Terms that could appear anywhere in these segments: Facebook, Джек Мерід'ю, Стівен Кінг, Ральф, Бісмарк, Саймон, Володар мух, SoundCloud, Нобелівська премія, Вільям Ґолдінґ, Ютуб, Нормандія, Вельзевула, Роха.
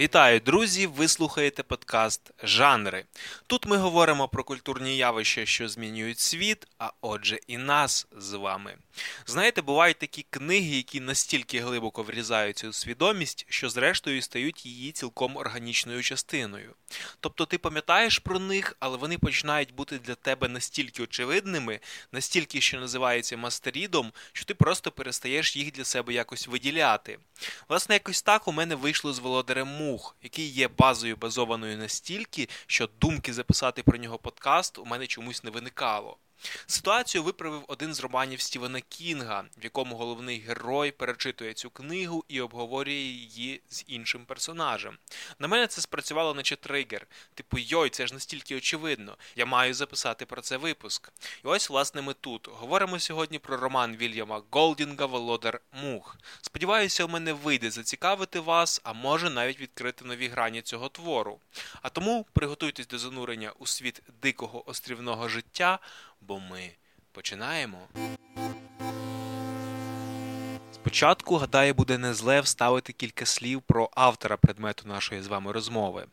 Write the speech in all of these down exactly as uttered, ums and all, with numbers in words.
Вітаю, друзі! Ви слухаєте подкаст «Жанри». Тут ми говоримо про культурні явища, що змінюють світ, а отже і нас з вами. Знаєте, бувають такі книги, які настільки глибоко врізаються у свідомість, що зрештою стають її цілком органічною частиною. Тобто ти пам'ятаєш про них, але вони починають бути для тебе настільки очевидними, настільки, що називається мастерідом, що ти просто перестаєш їх для себе якось виділяти. Власне, якось так у мене вийшло з «Володарем мух», який є базою базованою настільки, що думки записати про нього подкаст у мене чомусь не виникало. Ситуацію виправив один з романів Стівена Кінга, в якому головний герой перечитує цю книгу і обговорює її з іншим персонажем. На мене це спрацювало наче тригер. Типу, йой, це ж настільки очевидно, я маю записати про це випуск. І ось, власне, ми тут. Говоримо сьогодні про роман Вільяма Ґолдінґа «Володар мух». Сподіваюся, у мене вийде зацікавити вас, а може навіть відкрити нові грані цього твору. А тому приготуйтесь до занурення у світ дикого острівного життя, бо ми починаємо. Спочатку, гадаю, буде не зле вставити кілька слів про автора предмету нашої з вами розмови.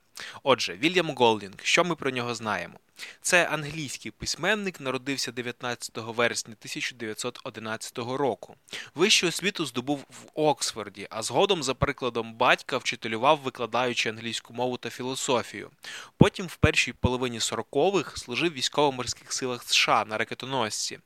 Отже, Вільям Ґолдінґ, що ми про нього знаємо? Це англійський письменник, народився дев'ятнадцятого вересня тисяча дев'ятсот одинадцятого року. Вищу освіту здобув в Оксфорді, а згодом за прикладом батька вчителював, викладаючи англійську мову та філософію. Потім в першій половині сорокових служив в військово-морських силах США на ракетоносці.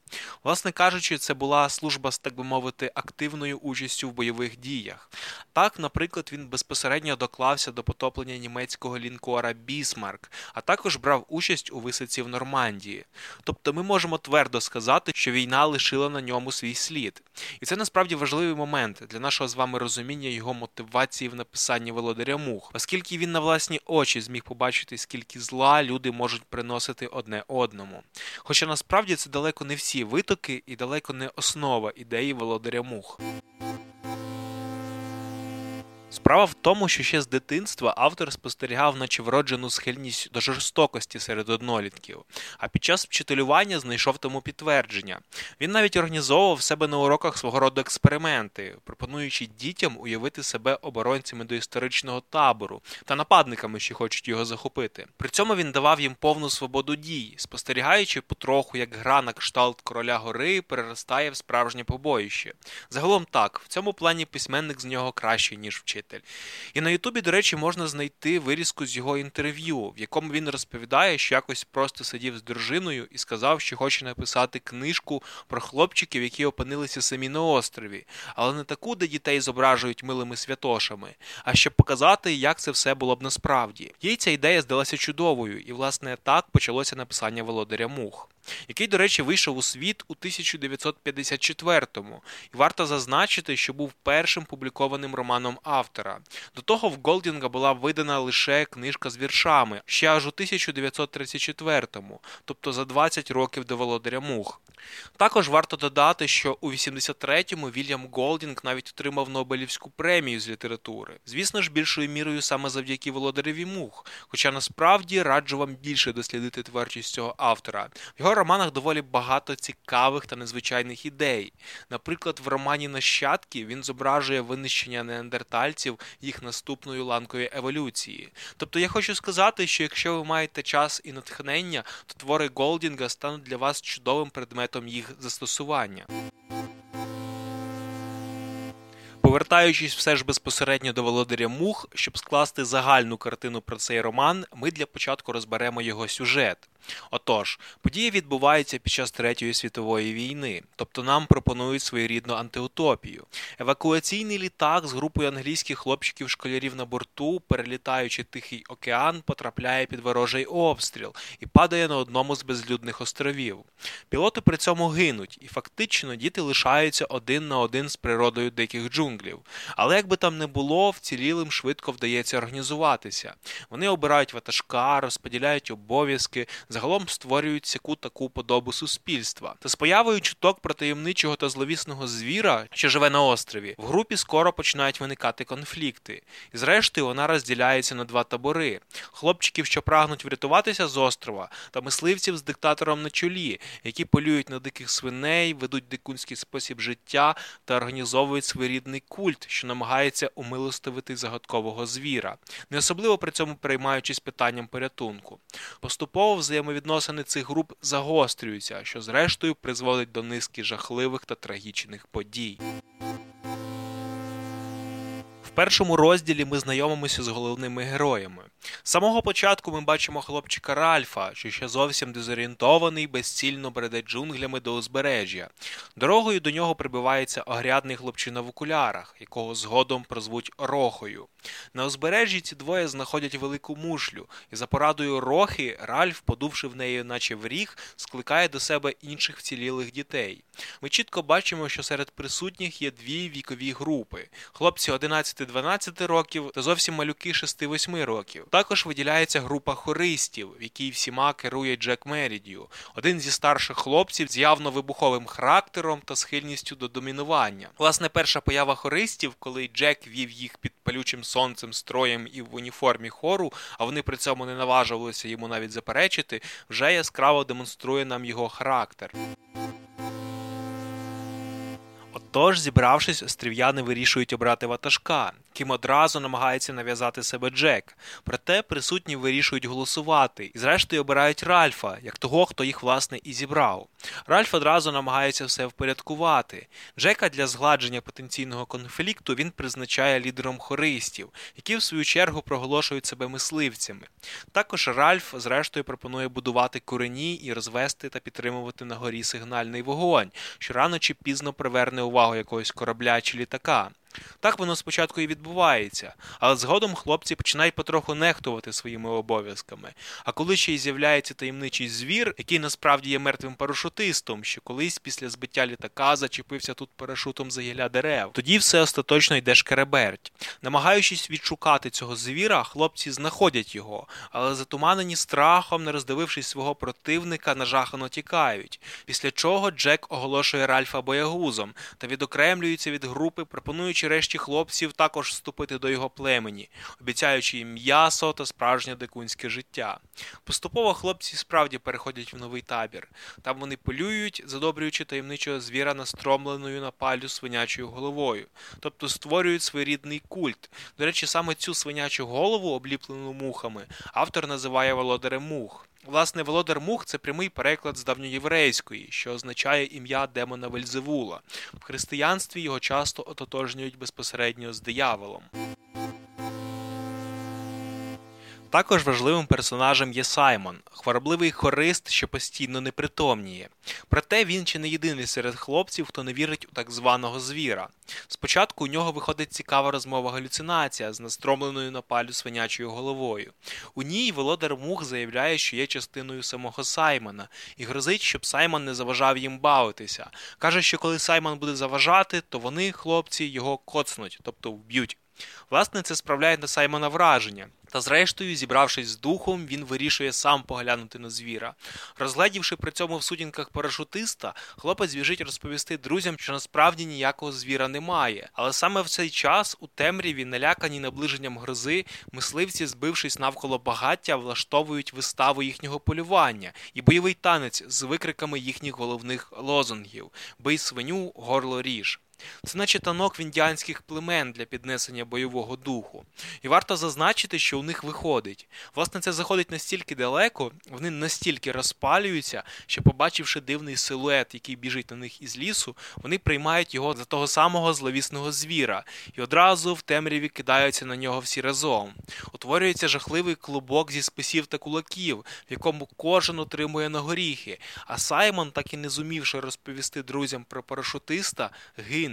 Власне кажучи, це була служба з, так би мовити, активною участю в бойових діях. Так, наприклад, він безпосередньо доклався до потоплення німецького лінкора «Бісмарк», а також брав участь у висадці в Нормандії. Тобто ми можемо твердо сказати, що війна лишила на ньому свій слід. І це насправді важливий момент для нашого з вами розуміння його мотивації в написанні «Володаря мух», оскільки він на власні очі зміг побачити, скільки зла люди можуть приносити одне одному. Хоча насправді це далеко не всі витоки і далеко не основа ідеї «Володаря мух». Справа в тому, що ще з дитинства автор спостерігав наче вроджену схильність до жорстокості серед однолітків, а під час вчителювання знайшов тому підтвердження. Він навіть організовував себе на уроках свого роду експерименти, пропонуючи дітям уявити себе оборонцями доісторичного табору та нападниками, що хочуть його захопити. При цьому він давав їм повну свободу дій, спостерігаючи потроху, як гра на кшталт короля гори переростає в справжнє побоїще. Загалом так, в цьому плані письменник з нього кращий, ніж вчитель. І на Ютубі, до речі, можна знайти вирізку з його інтерв'ю, в якому він розповідає, що якось просто сидів з дружиною і сказав, що хоче написати книжку про хлопчиків, які опинилися самі на острові, але не таку, де дітей зображують милими святошами, а щоб показати, як це все було б насправді. Їй ця ідея здалася чудовою, і, власне, так почалося написання «Володаря мух», який, до речі, вийшов у світ у тисяча дев'ятсот п'ятдесят четвертому, і варто зазначити, що був першим публікованим романом автора. До того в Ґолдінґа була видана лише книжка з віршами, ще аж у тисяча дев'ятсот тридцять четвертому, тобто за двадцять років до «Володаря мух». Також варто додати, що у вісімдесят третьому Вільям Ґолдінґ навіть отримав Нобелівську премію з літератури. Звісно ж, більшою мірою саме завдяки «Володареві мух», хоча насправді раджу вам більше дослідити творчість цього автора. В його романах доволі багато цікавих та незвичайних ідей. Наприклад, в романі «Нащадки» він зображує винищення неандертальців їх наступною ланкою еволюції. Тобто я хочу сказати, що якщо ви маєте час і натхнення, то твори Ґолдінґа стануть для вас чудовим предметом їх застосування. Повертаючись все ж безпосередньо до «Володаря мух», щоб скласти загальну картину про цей роман, ми для початку розберемо його сюжет. Отож, події відбуваються під час Третьої світової війни, тобто нам пропонують своєрідну антиутопію. Евакуаційний літак з групою англійських хлопчиків-школярів на борту, перелітаючи Тихий океан, потрапляє під ворожий обстріл і падає на одному з безлюдних островів. Пілоти при цьому гинуть, і фактично діти лишаються один на один з природою диких джунглів. Але як би там не було, вцілілим швидко вдається організуватися. Вони обирають ватажка, розподіляють обов'язки, загалом створюють сяку таку подобу суспільства. Та з появою чуток про таємничого та зловісного звіра, що живе на острові, в групі скоро починають виникати конфлікти. І зрештою вона розділяється на два табори. Хлопчиків, що прагнуть врятуватися з острова, та мисливців з диктатором на чолі, які полюють на диких свиней, ведуть дикунський спосіб життя та організовують своєрідний культ, що намагається умилостивити загадкового звіра, не особливо при цьому переймаючись питанням порятунку. Поступово взаємовідносини цих груп загострюються, що зрештою призводить до низки жахливих та трагічних подій. В першому розділі ми знайомимося з головними героями. З самого початку ми бачимо хлопчика Ральфа, що ще зовсім дезорієнтований, безцільно бреде джунглями до узбережжя. Дорогою до нього прибивається огрядний хлопчина в окулярах, якого згодом прозвуть Рохою. На узбережжі ці двоє знаходять велику мушлю, і за порадою Рохи Ральф, подувши в неї наче в ріг, скликає до себе інших вцілілих дітей. Ми чітко бачимо, що серед присутніх є дві вікові групи – хлопці одинадцяти-дванадцяти років та зовсім малюки шести-восьми років. Також виділяється група хористів, в якій всіма керує Джек Мерід'ю, один зі старших хлопців з явно вибуховим характером та схильністю до домінування. Власне, перша поява хористів, коли Джек вів їх під палючим сонцем, строєм і в уніформі хору, а вони при цьому не наважувалися йому навіть заперечити, вже яскраво демонструє нам його характер. Тож, зібравшись, острів'яни вирішують обрати ватажка, ким одразу намагається нав'язати себе Джек. Проте присутні вирішують голосувати і зрештою обирають Ральфа, як того, хто їх, власне, і зібрав. Ральф одразу намагається все впорядкувати. Джека для згладження потенційного конфлікту він призначає лідером хористів, які в свою чергу проголошують себе мисливцями. Також Ральф, зрештою, пропонує будувати курені і розвести та підтримувати на горі сигнальний вогонь, що рано чи пізно приверне увагу якогось корабля чи літака. Так воно спочатку і відбувається, але згодом хлопці починають потроху нехтувати своїми обов'язками. А коли ще й з'являється таємничий звір, який насправді є мертвим парашутистом, що колись після збиття літака зачепився тут парашутом за гілля дерев, тоді все остаточно йде шкереберть. Намагаючись відшукати цього звіра, хлопці знаходять його, але затуманені страхом, не роздивившись свого противника, нажахано тікають, після чого Джек оголошує Ральфа боягузом та відокремлюється від групи, пропонуючи решті хлопців також вступити до його племені, обіцяючи їм м'ясо та справжнє дикунське життя. Поступово хлопці справді переходять в новий табір. Там вони полюють, задобрюючи таємничого звіра настромленою на палю свинячою головою, тобто створюють своєрідний культ. До речі, саме цю свинячу голову, обліплену мухами, автор називає володарем мух. Власне, володар мух – це прямий переклад з давньоєврейської, що означає ім'я демона Вельзевула. В християнстві його часто ототожнюють безпосередньо з дияволом. Також важливим персонажем є Саймон, хворобливий хорист, що постійно непритомніє. Проте він чи не єдиний серед хлопців, хто не вірить у так званого звіра. Спочатку у нього виходить цікава розмова-галюцинація з настромленою на палю свинячою головою. У ній володар мух заявляє, що є частиною самого Саймона, і грозить, щоб Саймон не заважав їм бавитися. Каже, що коли Саймон буде заважати, то вони, хлопці, його коцнуть, тобто вб'ють. Власне, це справляє на Саймона враження. Та зрештою, зібравшись з духом, він вирішує сам поглянути на звіра. Розгледівши при цьому в сутінках парашутиста, хлопець біжить розповісти друзям, що насправді ніякого звіра немає. Але саме в цей час, у темряві, налякані наближенням грози, мисливці, збившись навколо багаття, влаштовують виставу їхнього полювання і бойовий танець з викриками їхніх головних лозунгів «Бий свиню, горло ріж». Це наче танок в індіанських племен для піднесення бойового духу. І варто зазначити, що у них виходить. Власне, це заходить настільки далеко, вони настільки розпалюються, що, побачивши дивний силует, який біжить на них із лісу, вони приймають його за того самого зловісного звіра і одразу в темряві кидаються на нього всі разом. Утворюється жахливий клубок зі списів та кулаків, в якому кожен отримує на горіхи, а Саймон, так і не зумівши розповісти друзям про парашутиста, гине.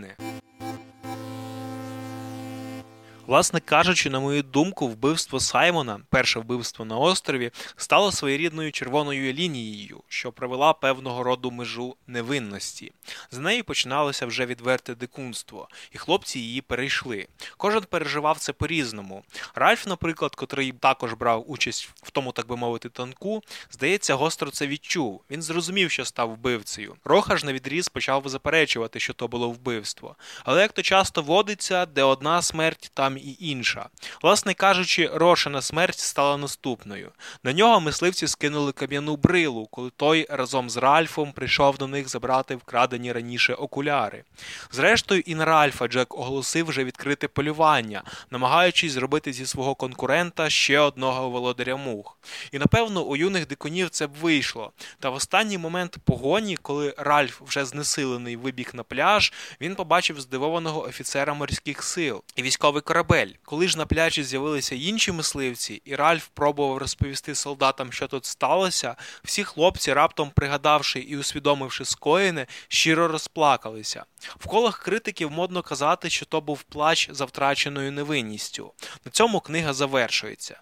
Власне кажучи, на мою думку, вбивство Саймона, перше вбивство на острові, стало своєрідною червоною лінією, що провела певного роду межу невинності. За нею починалося вже відверте дикунство, і хлопці її перейшли. Кожен переживав це по-різному. Ральф, наприклад, котрий також брав участь в тому, так би мовити, танку, здається, гостро це відчув. Він зрозумів, що став вбивцею. Роха ж навідріз почав заперечувати, що то було вбивство. Але, як то часто водиться, де одна смерть, там і інша. Власне кажучи, Рошина смерть стала наступною. На нього мисливці скинули кам'яну брилу, коли той разом з Ральфом прийшов до них забрати вкрадені раніше окуляри. Зрештою, і на Ральфа Джек оголосив вже відкрите полювання, намагаючись зробити зі свого конкурента ще одного володаря мух. І, напевно, у юних дикунів це б вийшло. Та в останній момент погоні, коли Ральф вже знесилений вибіг на пляж, він побачив здивованого офіцера морських сил і військовий корабель. Коли ж на пляжі з'явилися інші мисливці, і Ральф пробував розповісти солдатам, що тут сталося, всі хлопці, раптом пригадавши і усвідомивши скоєне, щиро розплакалися. В колах критиків модно казати, що то був плач за втраченою невинністю. На цьому книга завершується.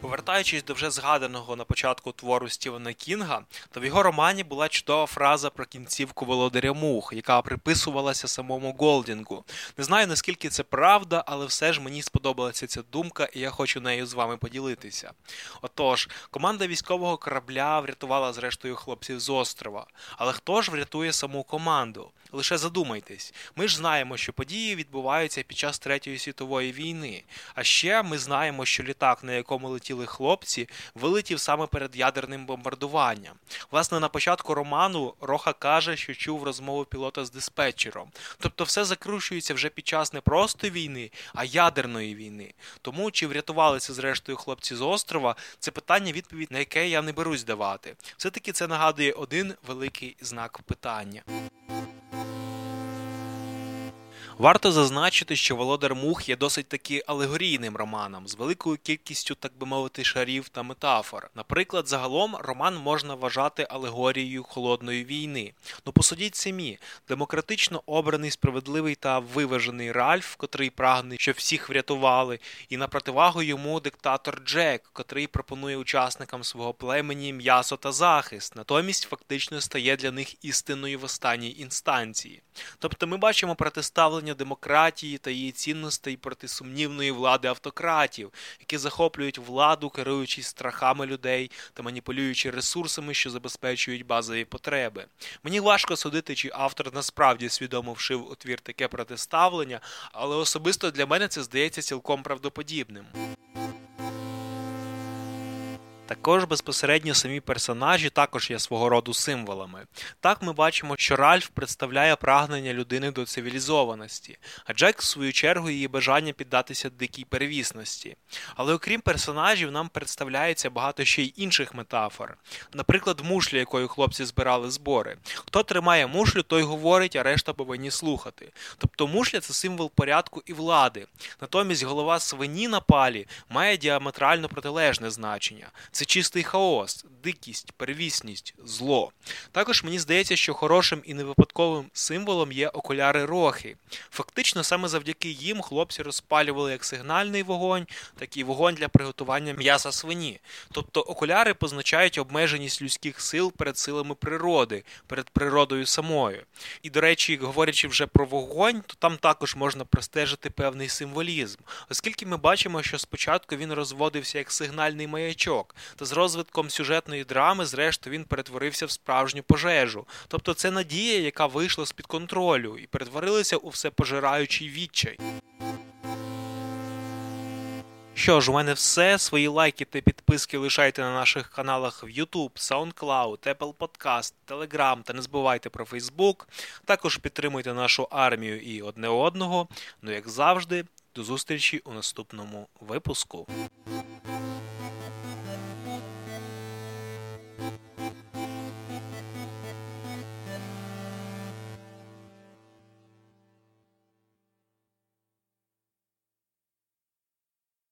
Повертаючись до вже згаданого на початку твору Стівена Кінга, то в його романі була чудова фраза про кінцівку «Володаря мух», яка приписувалася самому Ґолдінґу. Не знаю, наскільки це правда, але все ж мені сподобалася ця думка, і я хочу нею з вами поділитися. Отож, команда військового корабля врятувала зрештою хлопців з острова. Але хто ж врятує саму команду? Лише задумайтесь. Ми ж знаємо, що події відбуваються під час Третьої світової війни. А ще ми знаємо, що літак, на якому летіли хлопці, вилетів саме перед ядерним бомбардуванням. Власне, на початку роману Роха каже, що чув розмову пілота з диспетчером. Тобто все закручується вже під час не просто війни, а ядерної війни. Тому, чи врятувалися зрештою хлопці з острова, це питання, відповідь на яке я не берусь давати. Все-таки це нагадує один великий знак питання. Варто зазначити, що «Володар мух» є досить таки алегорійним романом, з великою кількістю, так би мовити, шарів та метафор. Наприклад, загалом роман можна вважати алегорією холодної війни. Ну посудіть самі, демократично обраний, справедливий та виважений Ральф, котрий прагне, щоб всіх врятували, і на противагу йому диктатор Джек, котрий пропонує учасникам свого племені м'ясо та захист, натомість фактично стає для них істиною в останній інстанції. Тобто ми бачимо протиставлення демократії та її цінностей проти сумнівної влади автократів, які захоплюють владу, керуючись страхами людей та маніпулюючи ресурсами, що забезпечують базові потреби. Мені важко судити, чи автор насправді свідомо вшив у твір таке протиставлення, але особисто для мене це здається цілком правдоподібним. Також безпосередньо самі персонажі також є свого роду символами. Так ми бачимо, що Ральф представляє прагнення людини до цивілізованості, а Джек, в свою чергу, її бажання піддатися дикій первісності. Але окрім персонажів, нам представляється багато ще й інших метафор. Наприклад, мушля, якою хлопці збирали збори. Хто тримає мушлю, той говорить, а решта повинні слухати. Тобто мушля – це символ порядку і влади. Натомість голова свині на палі має діаметрально протилежне значення – це чистий хаос, дикість, первісність, зло. Також мені здається, що хорошим і невипадковим символом є окуляри Рохи. Фактично, саме завдяки їм хлопці розпалювали як сигнальний вогонь, так і вогонь для приготування м'яса свині. Тобто окуляри позначають обмеженість людських сил перед силами природи, перед природою самою. І, до речі, говорячи вже про вогонь, то там також можна простежити певний символізм, оскільки ми бачимо, що спочатку він розводився як сигнальний маячок, та з розвитком сюжетної драми, зрештою, він перетворився в справжню пожежу. Тобто це надія, яка вийшла з-під контролю і перетворилася у всепожираючий відчай. Що ж, у мене все. Свої лайки та підписки лишайте на наших каналах в YouTube, SoundCloud, Apple Podcast, Telegram та не забувайте про Facebook. Також підтримуйте нашу армію і одне одного. Ну, як завжди, до зустрічі у наступному випуску.